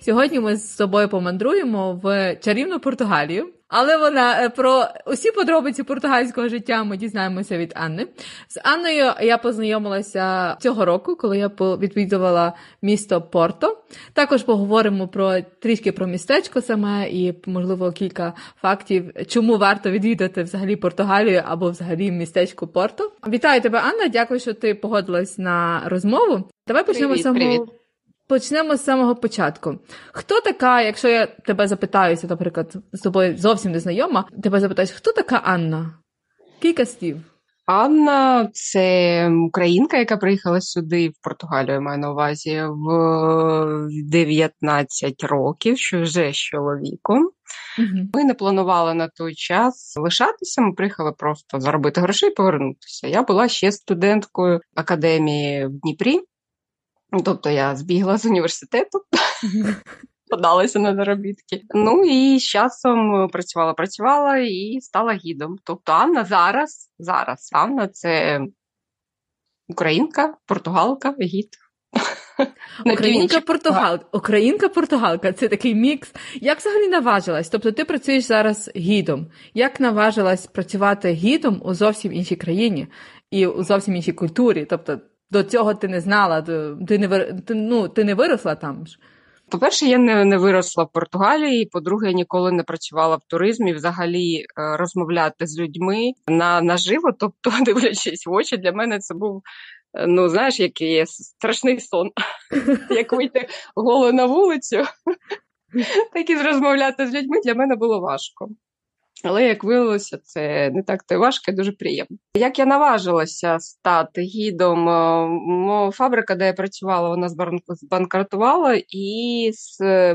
Сьогодні ми з собою помандруємо в чарівну Португалію. Але вона про усі подробиці португальського життя ми дізнаємося від Анни. З Анною я познайомилася цього року, коли я відвідувала місто Порту. Також поговоримо про трішки про містечко саме і, можливо, кілька фактів, чому варто відвідати взагалі Португалію або взагалі містечко Порту. Вітаю тебе, Анна, дякую, що ти погодилась на розмову. Давай почнемо Почнемо з самого початку. Хто така, якщо я тебе запитаюся, наприклад, з тобою зовсім не знайома, тебе запитаюся, хто така Анна? Кілька слів. Анна – це українка, яка приїхала сюди, в Португалію, я маю на увазі, в 19 років, що вже з чоловіком. Угу. Ми не планували на той час лишатися, ми приїхали просто заробити гроші і повернутися. Я була ще студенткою Академії в Дніпрі. Тобто я збігла з університету, подалася на заробітки. Ну і з часом працювала і стала гідом. Тобто Анна зараз Анна – це українка, португалка, гід. Українка-португалка – це такий мікс. Як взагалі наважилась? Тобто ти працюєш зараз гідом. Як наважилась працювати гідом у зовсім іншій країні і у зовсім іншій культурі? Тобто до цього ти не знала, ти не виросла там ж? По-перше, я не виросла в Португалії, по-друге, я ніколи не працювала в туризмі, взагалі розмовляти з людьми наживо, тобто дивлячись в очі, для мене це був, який страшний сон, як вийти голою на вулицю, так і розмовляти з людьми для мене було важко. Але, як виявилося, це не так-то й важко, дуже приємно. Як я наважилася стати гідом, фабрика, де я працювала, вона збанкрутувала, і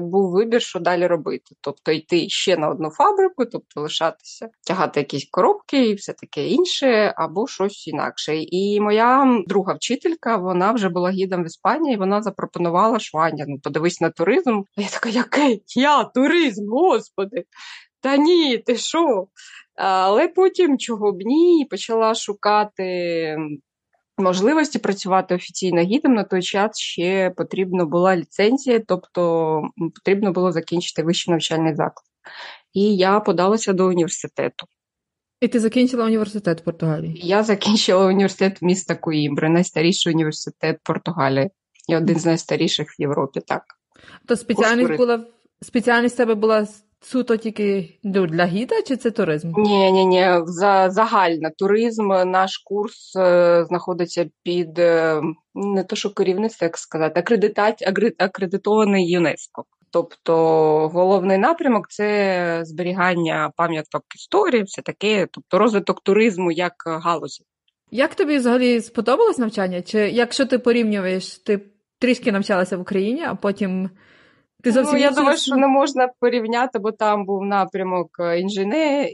був вибір, що далі робити. Тобто йти ще на одну фабрику, тобто лишатися, тягати якісь коробки і все таке інше, або щось інакше. І моя друга вчителька, вона вже була гідом в Іспанії, вона запропонувала, що Аня, подивись на туризм. А я така, який я туризм, господи! Та ні, ти що? Але потім, чого б ні, почала шукати можливості працювати офіційно гідом. На той час ще потрібна була ліцензія, тобто потрібно було закінчити вищий навчальний заклад. І я подалася до університету. І ти закінчила університет в Португалії? Я закінчила університет міста Коїмбри, найстаріший університет Португалії. І один з найстаріших в Європі, так. То спеціальність в тебе була... Суто тільки для гіда, чи це туризм? Ні, загально. Туризм, наш курс знаходиться під, не то що керівництво, як сказати, акредитований ЮНЕСКО. Тобто головний напрямок – це зберігання пам'яток історії, все таке, тобто розвиток туризму як галузі. Як тобі взагалі сподобалось навчання? Чи якщо ти порівнюєш, ти трішки навчалася в Україні, а потім... Я думаю, що не можна порівняти, бо там був напрямок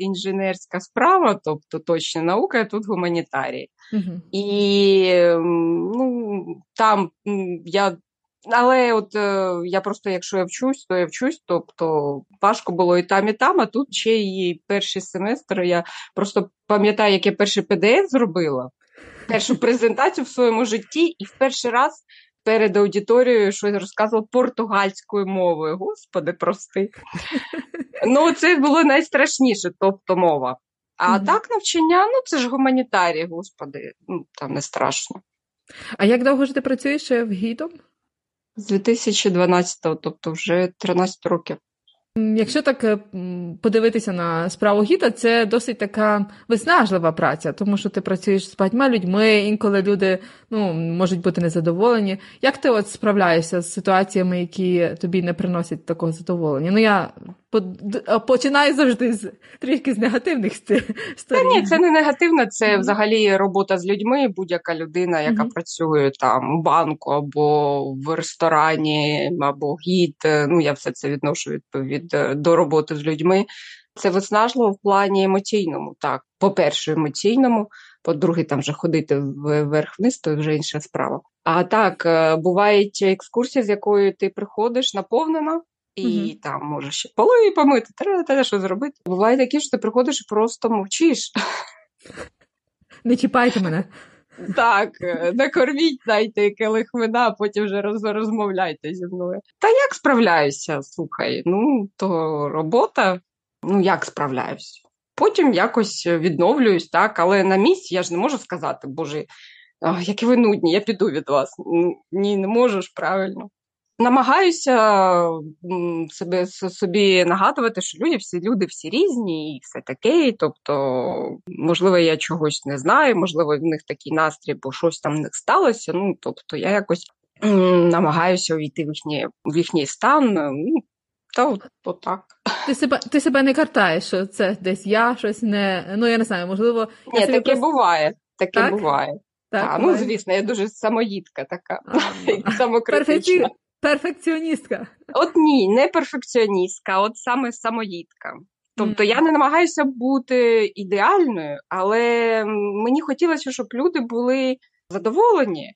інженерська справа, тобто точна наука, а тут гуманітарії. Uh-huh. І там я... Але от я просто, якщо я вчусь, тобто важко було і там, а тут ще і перший семестр. Я просто пам'ятаю, як я перший ПДФ зробила, першу презентацію в своєму житті, і в перший раз перед аудиторією щось розказувала португальською мовою. Господи, прости. Це було найстрашніше, тобто мова. А так навчання, це ж гуманітарії, господи, там не страшно. А як довго ж ти працюєш гідом? З 2012-го, тобто вже 13 років. Якщо так подивитися на справу гіда, це досить така виснажлива праця, тому що ти працюєш з багатьма людьми, інколи люди можуть бути незадоволені. Як ти справляєшся з ситуаціями, які тобі не приносять такого задоволення? Я Починаю завжди трішки з негативних сторін. Ні, це не негативно, це взагалі робота з людьми. Будь-яка людина, яка працює там в банку або в ресторані, або гід, ну я все це відношу до роботи з людьми. Це виснажливо в плані емоційному, так. По-перше, емоційному, по-друге, там вже ходити вверх-вниз, то вже інша справа. А так, бувають екскурсії, з якою ти приходиш наповнена, і там можеш ще поли помити, треба що зробити. Буває такі, що ти приходиш і просто мовчиш. Не чіпайте мене. Так, накорміть, дайте келих вина, а потім вже розмовляйте зі мною. Та як справляюся, слухай, ну, то робота, ну, як справляюсь. Потім якось відновлююсь, так, але на місці я ж не можу сказати, боже, які ви нудні, я піду від вас. Ні, не можеш, правильно. Намагаюся собі нагадувати, що люди всі різні і все таке, тобто, можливо, я чогось не знаю, можливо, в них такий настрій, бо щось там не сталося, ну, тобто, я якось намагаюся увійти в їхній стан, ну, та от так. Ти себе не картаєш, що це десь я щось не... Ну, я не знаю, можливо... Ні, таке просто... буває. Таке так? Буває. Так, буває. Ну, звісно, я дуже самоїдка така. Самокритична. Перфекціоністка. От ні, не перфекціоністка, от саме самоїдка. Тобто я не намагаюся бути ідеальною, але мені хотілося, щоб люди були задоволені.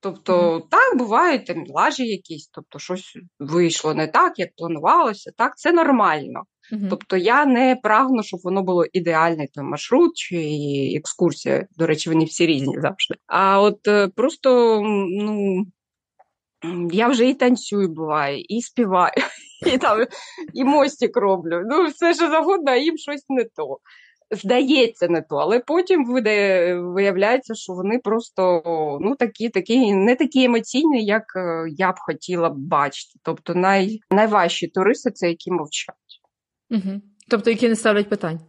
Тобто, так, бувають там лажі якісь, тобто щось вийшло не так, як планувалося, так, це нормально. Тобто, я не прагну, щоб воно було ідеальний той маршрут чи екскурсія, до речі, вони всі різні завжди. А от просто, ну, я вже і танцюю буває, і співаю, і там, і мостик роблю, ну, все що завгодно, а їм щось не то. Здається не то, але потім виявляється, що вони просто ну такі не такі емоційні, як я б хотіла бачити. Тобто найважчі туристи – це які мовчать. Угу. Тобто які не ставлять питань?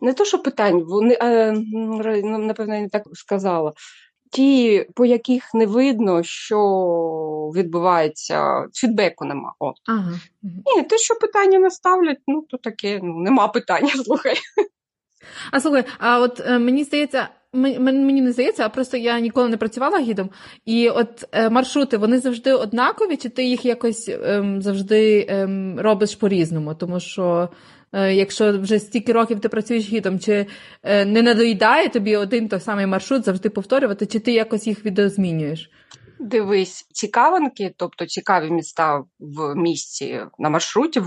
Не то, що питань, вони, напевно, я не так сказала. Ті, по яких не видно, що відбувається, фідбеку нема. От. Ага. Ні, те, що питання не ставлять, ну, то таке, ну, нема питання, слухай. А слухай, а от мені здається, мені не здається, а просто я ніколи не працювала гідом, і от маршрути, вони завжди однакові, чи ти їх якось завжди робиш по-різному, тому що якщо вже стільки років ти працюєш гідом, чи не надоїдає тобі один той самий маршрут завжди повторювати, чи ти якось їх відозмінюєш? Дивись, цікавинки, тобто цікаві міста в місті на маршруті,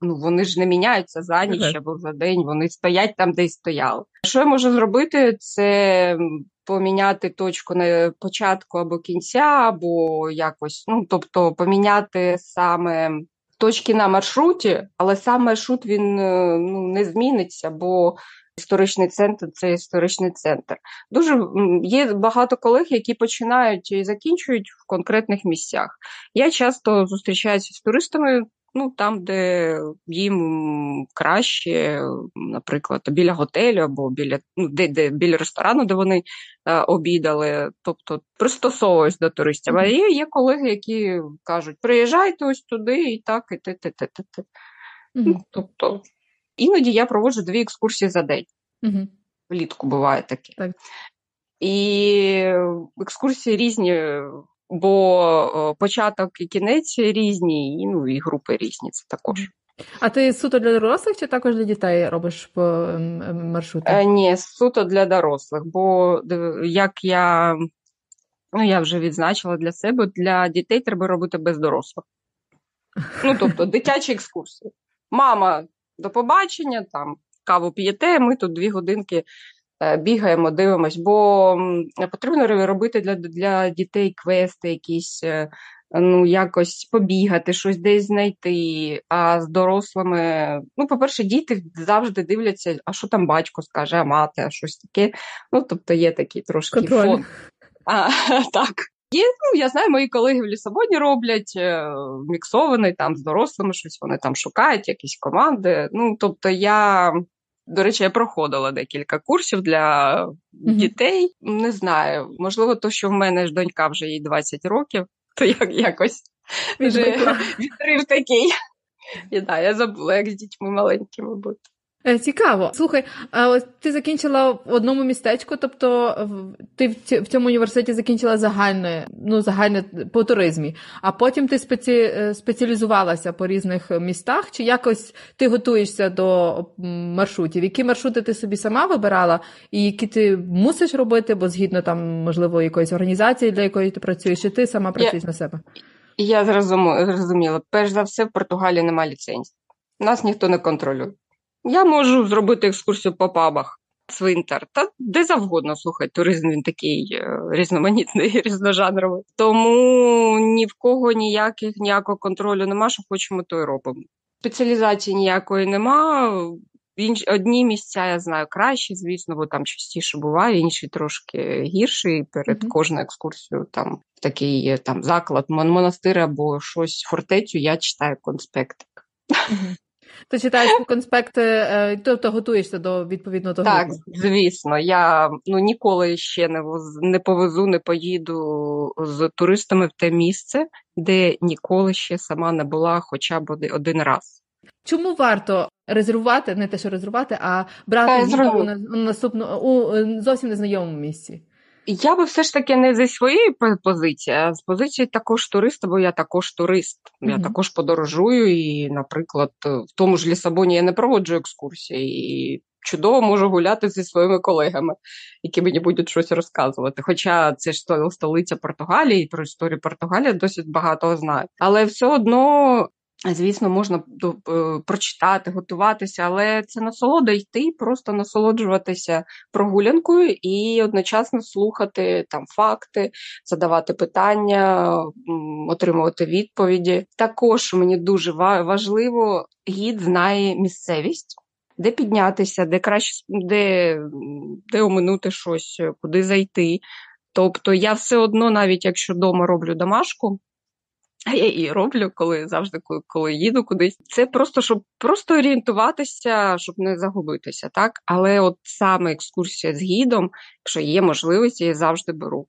вони ж не міняються за ніч або за день, вони стоять там, де й стояли. Що я можу зробити, це поміняти точку на початку або кінця, або якось, ну, тобто поміняти саме точки на маршруті, але сам маршрут, він ну, не зміниться, бо історичний центр – це історичний центр. Є багато колег, які починають і закінчують в конкретних місцях. Я часто зустрічаюся з туристами, ну, там, де їм краще, наприклад, біля готелю або біля ресторану, де вони обідали, тобто пристосовуюсь до туристів. А є колеги, які кажуть, приїжджайте ось туди і так, і те. Ну, тобто... Іноді я проводжу 2 екскурсії за день. Угу. Влітку буває таке. Так. І екскурсії різні, бо початок і кінець різні, і, ну, і групи різні це також. А ти суто для дорослих чи також для дітей робиш по маршруту? Ні, суто для дорослих, бо як я вже відзначила для себе, для дітей треба робити без дорослих. Ну, тобто, дитячі екскурсії. Мама, до побачення, там, каву п'єте, ми тут 2 годинки бігаємо, дивимось, бо потрібно робити для дітей квести якісь, ну, якось побігати, щось десь знайти, а з дорослими, ну, по-перше, діти завжди дивляться, а що там батько скаже, а мати, а щось таке, ну, тобто є такий трошки фон. Так. І, ну, я знаю, мої колеги в Лісабоні роблять міксований там з дорослими щось, вони там шукають якісь команди. Ну, тобто до речі, я проходила декілька курсів для дітей. Не знаю, можливо, то, що в мене ж донька вже їй 20 років, то якось відрив такий. Я забула, як з дітьми маленькими бути. Цікаво. Слухай, ти закінчила в одному містечку, тобто ти в цьому університеті закінчила загальне по туризмі, а потім ти спеціалізувалася по різних містах, чи якось ти готуєшся до маршрутів? Які маршрути ти собі сама вибирала і які ти мусиш робити, бо згідно там, можливо, якоїсь організації, для якої ти працюєш, чи ти сама працюєш на себе? Я зрозуміла. Перш за все, в Португалії немає ліцензії. Нас ніхто не контролює. Я можу зробити екскурсію по пабах, цвинтар, та де завгодно, слухай, туризм він такий різноманітний, різножанровий. Тому ні в кого ніякого контролю нема, що хочемо, то й робимо. Спеціалізації ніякої нема. Одні місця я знаю краще, звісно, бо там частіше буває, інші трошки гірші. І перед кожною екскурсією там такий там заклад, монастир або щось, фортецю, я читаю конспект. Ти читаєш конспекти, тобто готуєшся до відповідного того? Так, звісно. Я ніколи ще не повезу, не поїду з туристами в те місце, де ніколи ще сама не була хоча б один раз. Чому варто резервувати, не те, що резервувати, а брати відео у зовсім незнайомому місці? Я би все ж таки не зі своєї позиції, а з позиції також туриста, бо я також турист. Я також подорожую і, наприклад, в тому ж Лісабоні я не проводжу екскурсії і чудово можу гуляти зі своїми колегами, які мені будуть щось розказувати. Хоча це ж столиця Португалії, про історію Португалії досить багато знаю. Але все одно, звісно, можна прочитати, готуватися, але це насолода йти, просто насолоджуватися прогулянкою і одночасно слухати там факти, задавати питання, отримувати відповіді. Також мені дуже важливо, гід знає місцевість, де піднятися, де краще, де оминути щось, куди зайти. Тобто я все одно, навіть якщо вдома роблю домашку, а я її роблю, коли їду кудись. Це просто, щоб просто орієнтуватися, щоб не загубитися, так? Але от саме екскурсія з гідом, якщо є можливість, я завжди беру.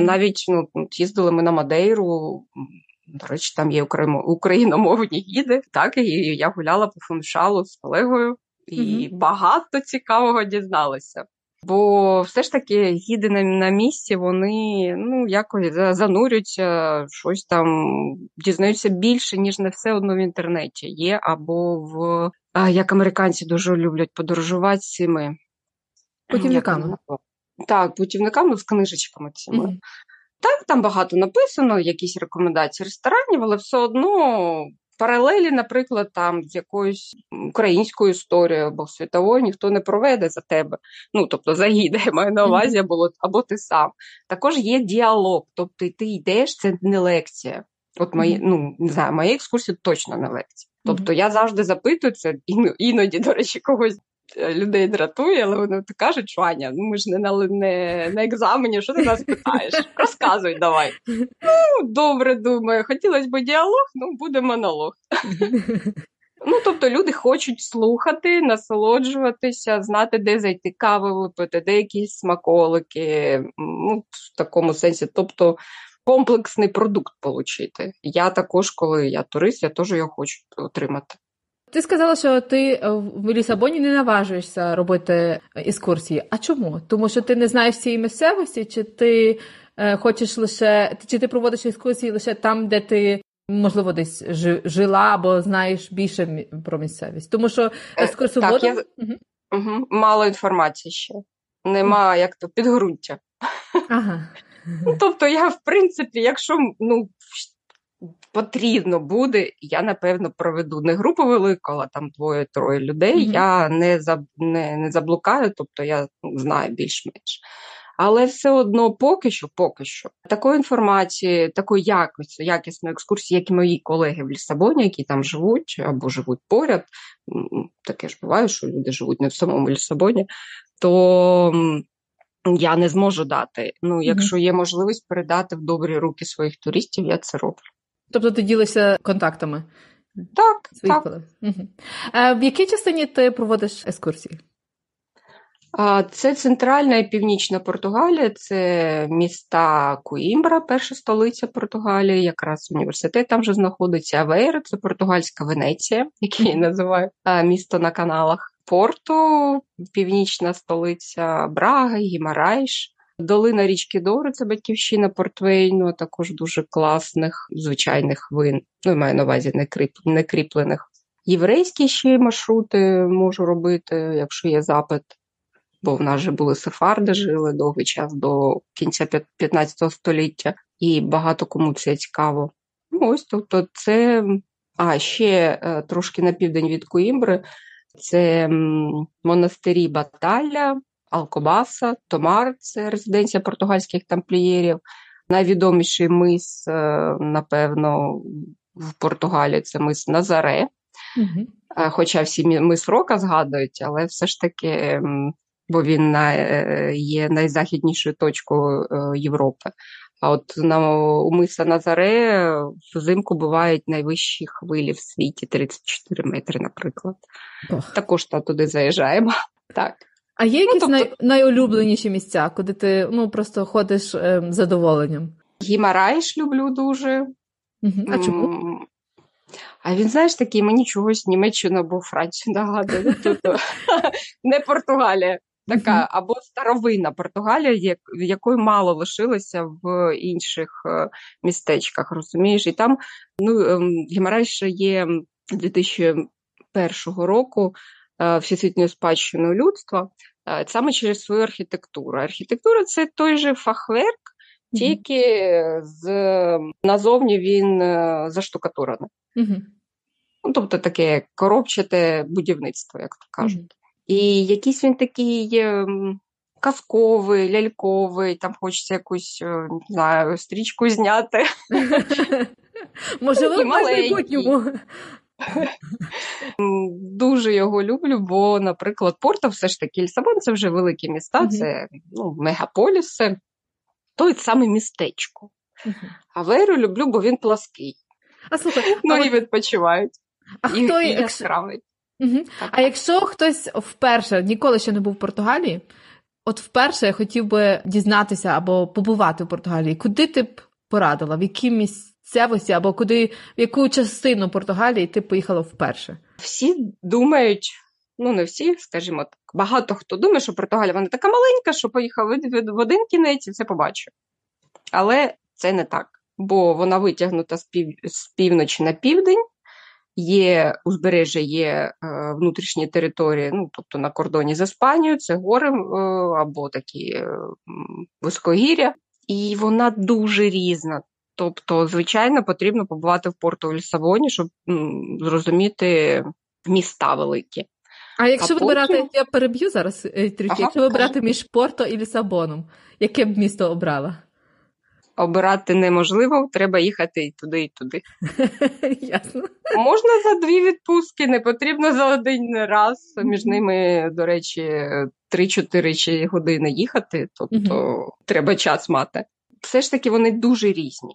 Навіть, їздили ми на Мадейру, до речі, там є україномовні гіди, так? І я гуляла по Фуншалу з колегою, і багато цікавого дізналася. Бо все ж таки гіди на місці, вони якось занурюються, щось там дізнаються більше, ніж не все одно в інтернеті є, або як американці дуже люблять подорожувати з цими путівниками. Так, путівниками з книжечками цими. Так, там багато написано, якісь рекомендації ресторанів, але все одно паралелі, наприклад, там з якоюсь українською історією або світовою ніхто не проведе за тебе. Тобто за гіда, я маю на увазі, або ти сам. Також є діалог, тобто ти йдеш, це не лекція. От мої екскурсії точно не лекція. Тобто я завжди запитую це, іноді, до речі, когось людей дратує, але вони кажуть, що Аня, ми ж не на екзамені, що ти нас питаєш? Розказуй давай. Добре, думаю, хотілося б діалог, буде монолог. Тобто люди хочуть слухати, насолоджуватися, знати, де зайти кави випити, де якісь смаколики, в такому сенсі, тобто комплексний продукт отримати. Я також, коли я турист, я теж його хочу отримати. Ти сказала, що ти в Лісабоні не наважуєшся робити екскурсії. А чому? Тому що ти не знаєш цієї місцевості, чи ти хочеш лише, чи ти проводиш екскурсії лише там, де ти, можливо, десь жила або знаєш більше про місцевість? Тому що екскурсоводу... Так, мало інформації ще. Нема як-то підґрунтя. Ага. Тобто я, в принципі, якщо, потрібно буде, я, напевно, проведу не групу велику, а там 2-3 людей, я не заблукаю, тобто я знаю більш-менш. Але все одно поки що, такої інформації, такої якісної екскурсії, як і мої колеги в Лісабоні, які там живуть, або живуть поряд, таке ж буває, що люди живуть не в самому Лісабоні, то... я не зможу дати. Якщо є можливість передати в добрі руки своїх туристів, я це роблю. Тобто ти ділишся контактами? Так, так. В якій частині ти проводиш екскурсії? Це центральна і північна Португалія, це міста Коїмбра, перша столиця Португалії, якраз університет там же знаходиться, Авейру, це португальська Венеція, яку я називаю місто на каналах. Порту, північна столиця Брага, Гімарайш. Долина річки Дору – це батьківщина портвейну, також дуже класних, звичайних вин. Ну, я маю на увазі некріплених. Єврейські ще маршрути можу робити, якщо є запит. Бо в нас же були сефарди, жили довгий час до кінця 15 століття. І багато кому це цікаво. Ну, ось, тобто це... А, ще трошки на південь від Коїмбри – це монастирі Баталя, Алкобаса, Томар, це резиденція португальських тамплієрів. Найвідоміший мис, напевно, в Португалії це мис Назаре. Угу. Хоча всі мис Рока згадують, але все ж таки, бо він є найзахіднішою точкою Європи. А от у миса Назаре взимку бувають найвищі хвилі в світі, 34 метри, наприклад. Ох. Також туди заїжджаємо. Так. А є якісь найулюбленіші місця, куди ти просто ходиш з задоволенням? Гімарайш люблю дуже. Угу. А чому? А він, знаєш, такий, мені чогось Німеччина або Франція нагадує. Не Португалія. Така або старовинна Португалія, якої мало лишилося в інших містечках, розумієш? І там, Гімарайш є 2001 року всесвітньою спадщиною людства, саме через свою архітектуру. Архітектура – це той же фахверк, тільки назовні він заштукатурений. Тобто таке коробчате будівництво, як то кажуть. І якийсь він такий казковий, ляльковий, там хочеться якусь, не знаю, стрічку зняти. Можливо, майбутньому. Дуже його люблю, бо, наприклад, Порту, все ж таки, Лісабон – це вже великі міста, це мегаполіси, той саме містечко. Авейру люблю, бо він плаский. А слухай, і відпочивають, і яскравий. Угу. А якщо хтось вперше, ніколи ще не був в Португалії, от вперше хотів би дізнатися або побувати в Португалії, куди ти б порадила, в які місцевості, або в яку частину Португалії ти поїхала вперше? Всі думають, не всі, скажімо так, багато хто думає, що Португалія вона така маленька, що поїхав в один кінець і все побачив. Але це не так, бо вона витягнута з півночі на південь, є узбережжя, є внутрішні території, тобто на кордоні з Іспанією, це гори або такі високогір'я, і вона дуже різна. Тобто, звичайно, потрібно побувати в Порту у Лісабоні, щоб зрозуміти міста великі. А якщо вибирати, я переб'ю зараз трішки, якщо вибирати між Порту і Лісабоном, яке б місто обрала? Обирати неможливо, треба їхати і туди, і туди. Ясно. Можна за 2 відпустки, не потрібно за один раз. Між ними, до речі, 3-4 години їхати, тобто треба час мати. Все ж таки вони дуже різні.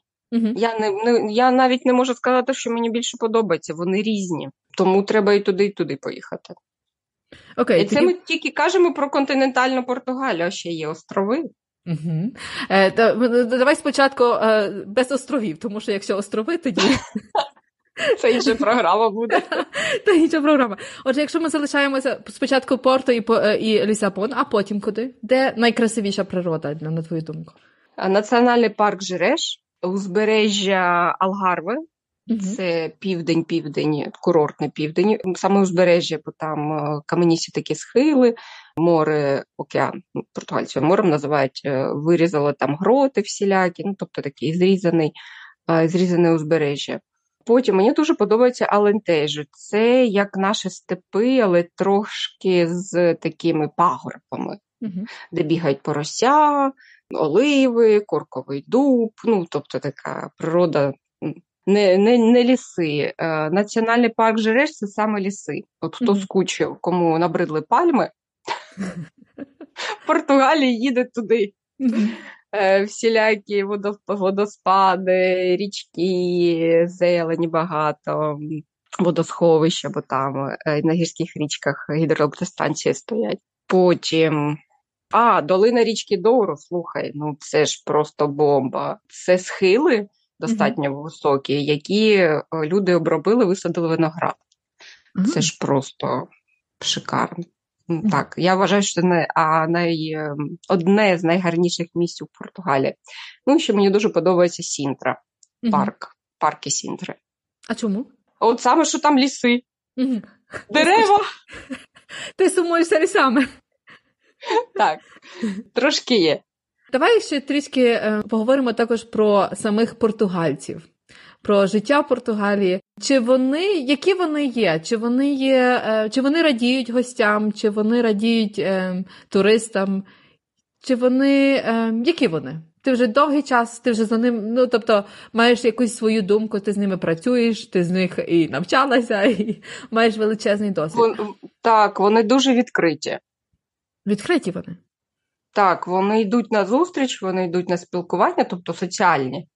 Я навіть не можу сказати, що мені більше подобається, вони різні. Тому треба і туди поїхати. Окей, і це ми тільки кажемо про континентальну Португалію, а ще є острови. Угу. Давай спочатку без островів, тому що якщо острови, тоді... Це інша програма буде. Це інша програма. Отже, якщо ми залишаємося спочатку Порту і Лісабон, а потім куди? Де найкрасивіша природа, на твою думку? Національний парк Жереш, узбережжя Алгарви, це південь, курортний південь, саме узбережжя, бо там каменісті такі схили, море, океан, португальським морем називають, вирізали там гроти всілякі, тобто такий зрізане узбережжя. Потім мені дуже подобається Алентежу, це як наші степи, але трошки з такими пагорбами, де бігають порося, оливи, корковий дуб, тобто така природа. Не ліси. Національний парк Жереш – це саме ліси. От хто скучив, кому набридли пальми, в Португалії їде туди. Всілякі водоспади, річки, зелені багато, водосховища, бо там на гірських річках гідроелектростанції стоять. Потім... долина річки Дору, слухай, ну це ж просто бомба. Це схили достатньо високі, які люди обробили, висадили виноград. Це ж просто шикарно. Так, я вважаю, що це одне з найгарніших місць у Португалії. Ну, ще мені дуже подобається Сінтра, парки Сінтри. А чому? От саме, що там ліси, дерева. Ти сумуєшся лісами. Так, трошки є. Давай ще трішки поговоримо також про самих португальців, про життя Португалії. Які вони є? Чи вони радіють гостям, чи вони радіють туристам, які вони? Ти вже довгий час, ти вже за ним, маєш якусь свою думку, ти з ними працюєш, ти з них і навчалася, і маєш величезний досвід. Так, вони дуже відкриті. Відкриті вони? Так, вони йдуть на зустріч, вони йдуть на спілкування, тобто соціальні,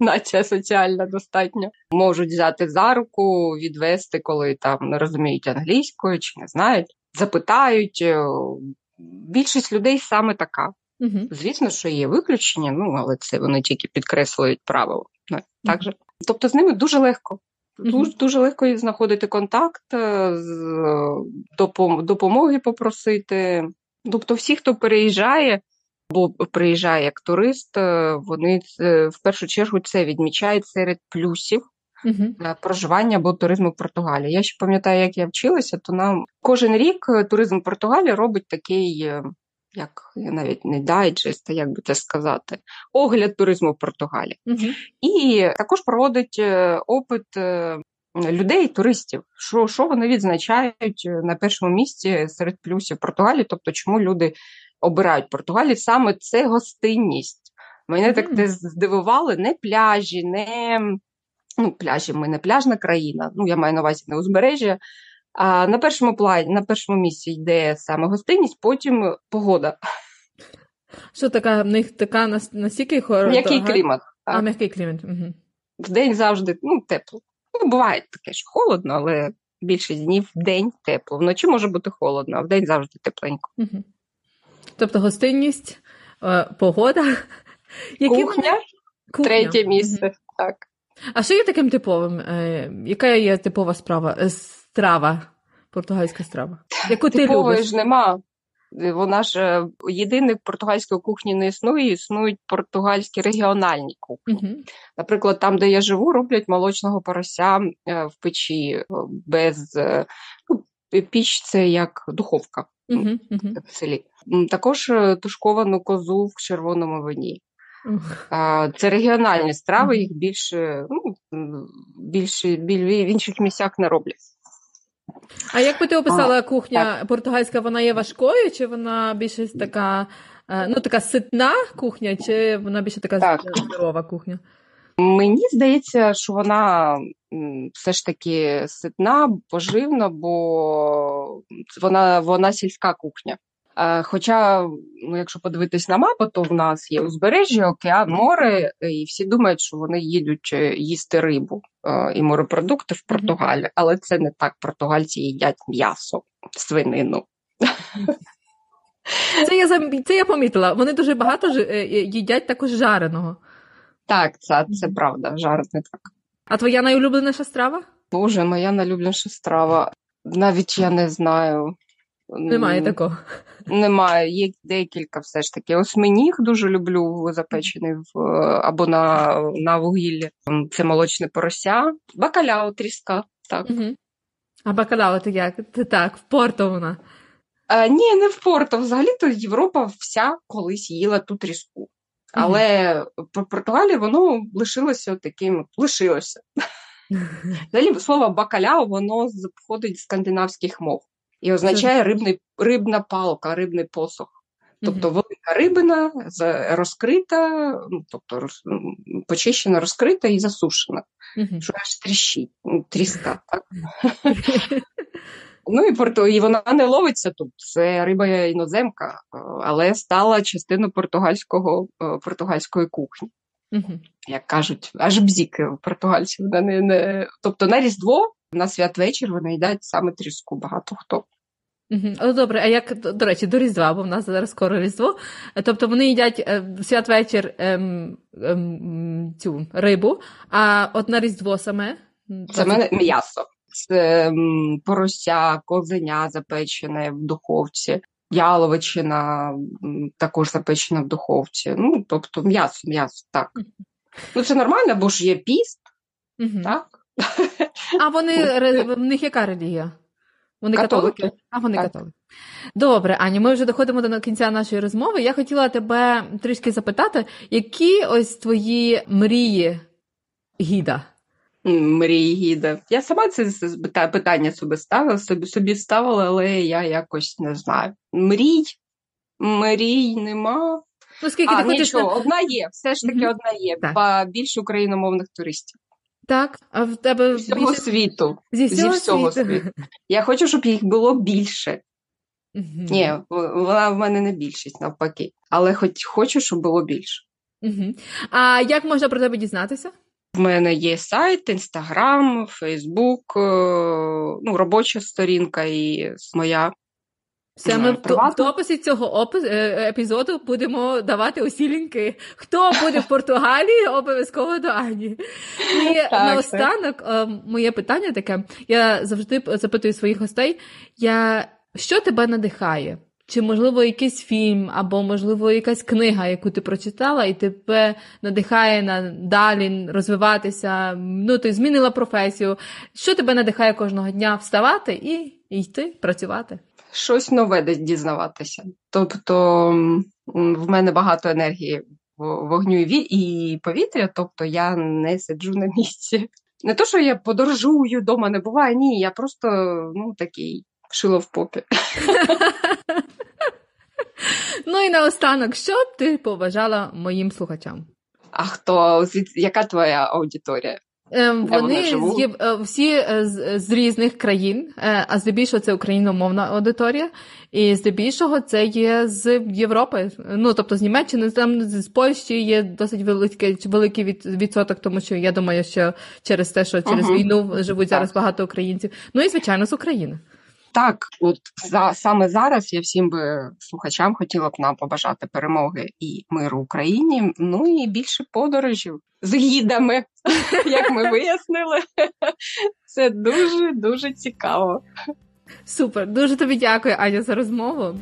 нація соціальна достатньо. Можуть взяти за руку, відвести, коли там не розуміють англійською чи не знають, запитають. Більшість людей саме така. Звісно, що є виключення, але це вони тільки підкреслюють правила. Так же. Тобто з ними дуже легко. Дуже легко знаходити контакт, допомоги попросити. Тобто всі, хто переїжджає, або приїжджає як турист, вони в першу чергу це відмічають серед плюсів проживання або туризму в Португалії. Я ще пам'ятаю, як я вчилася, то нам кожен рік туризм в Португалії робить такий... як я навіть не дайджест, як би це сказати, огляд туризму в Португалії. І також проводить опит людей, туристів, що вони відзначають на першому місці серед плюсів Португалії, тобто чому люди обирають Португалію, саме це гостинність. Мене так здивували, не пляжі, пляжі, ми не пляжна країна, я маю на увазі не узбережжя. А на першому місці йде саме гостинність, потім погода. Що така в них настільки хороша? М'який клімат. М'який клімат. Вдень завжди тепло. Буває таке, що холодно, але більшість днів вдень тепло. Вночі може бути холодно, а вдень завжди тепленько. Тобто гостинність, погода, кухня, третє місце. Так. А що є таким типовим? Яка є типова справа? Страва, португальська страва. Яку ти любиш? Типової ж нема. Вона ж єдине португальської кухні не існує, існують португальські регіональні кухні. Наприклад, там, де я живу, роблять молочного порося в печі без піч це як духовка в селі. Також тушковану козу в червоному вині. Це регіональні страви, їх більше в інших місцях не роблять. А як би ти описала кухня португальська, вона є важкою, чи вона більше така, така ситна кухня, чи вона більше така здорова кухня? Мені здається, що вона все ж таки ситна, поживна, бо вона сільська кухня. Хоча, якщо подивитись на мапу, то в нас є узбережжя, океан, море, і всі думають, що вони їдуть їсти рибу і морепродукти в Португалію. Але це не так. Португальці їдять м'ясо, свинину. Це я помітила. Вони дуже багато їдять також жареного. Так, це правда, жарене так. А твоя найулюбленіша страва? Боже, моя найулюбленіша страва. Навіть я не знаю... Немає такого. Немає, є декілька все ж таки. Осьминіг дуже люблю, запечений або на вугіллі. Це молочне порося. Бакаляу, тріска, так. А бакаляу ти як? Так, в Порту вона. Ні, не в Порту. Взагалі-то Європа вся колись їла ту тріску. Але в Португалії воно лишилося таким, лишилося. Взагалі слово бакаляу, воно походить з скандинавських мов. І означає рибна палка, рибний посох. Тобто велика рибина розкрита, тобто почищена, розкрита і засушена. Що аж тріщить, тріска, так? І вона не ловиться тут. Це риба іноземка, але стала частиною португальської кухні. Як кажуть, аж бзіки у португальців. Тобто на Різдво, на святвечір вони їдять саме тріску багато хто. Угу. Добре, а як, до речі, до Різдва, бо в нас зараз скоро Різдво, тобто вони їдять святвечір цю рибу, а от на Різдво саме? Саме м'ясо. Це порося, козеня запечене в духовці, яловичина також запечена в духовці. Ну, тобто м'ясо, так. Ну, це нормально, бо ж є піст, угу. Так? А вони, в них яка релігія? Вони католики? А вони католики. Добре, Аня, ми вже доходимо до кінця нашої розмови. Я хотіла тебе трішки запитати, які ось твої мрії гіда? Мрії гіда. Я сама це питання собі ставила, але я якось не знаю. Мрій нема. Ну, скільки ти хочеш? Нічого, одна є, все ж таки одна є. Так. Більше україномовних туристів. Так, а в тебе більше... Зі всього світу. Я хочу, щоб їх було більше. Uh-huh. Ні, вона в мене не більшість, навпаки. Але хочу, щоб було більше. Uh-huh. А як можна про тебе дізнатися? В мене є сайт, Інстаграм, Фейсбук, ну, робоча сторінка і моя. Все, ми в описі цього епізоду будемо давати усі лінки. Хто буде в Португалії, обов'язково до Ані. І наостанок моє питання таке. Я завжди запитую своїх гостей, що тебе надихає? Чи, можливо, якийсь фільм, або, можливо, якась книга, яку ти прочитала, і тебе надихає далі розвиватися, ну, ти змінила професію. Що тебе надихає кожного дня вставати і йти працювати? Щось нове дізнаватися. Тобто в мене багато енергії, вогню і повітря, тобто я не сиджу на місці. Не то, що я подорожую, дома не буваю, ні, я просто, ну, такий шило в попі. Ну і наостанок, що б ти побажала моїм слухачам? А хто, яка твоя аудиторія? Вони всі з різних країн, а здебільшого це україномовна аудиторія, і здебільшого це є з Європи, ну, тобто з Німеччини, там з Польщі є досить великий відсоток, тому що я думаю, що через те, що через війну живуть зараз багато українців, ну і, звичайно, з України. Так, от саме зараз я всім би слухачам хотіла б нам побажати перемоги і миру Україні, ну і більше подорожів з гідами, як ми вияснили. Це дуже-дуже цікаво. Супер, дуже тобі дякую, Аня, за розмову.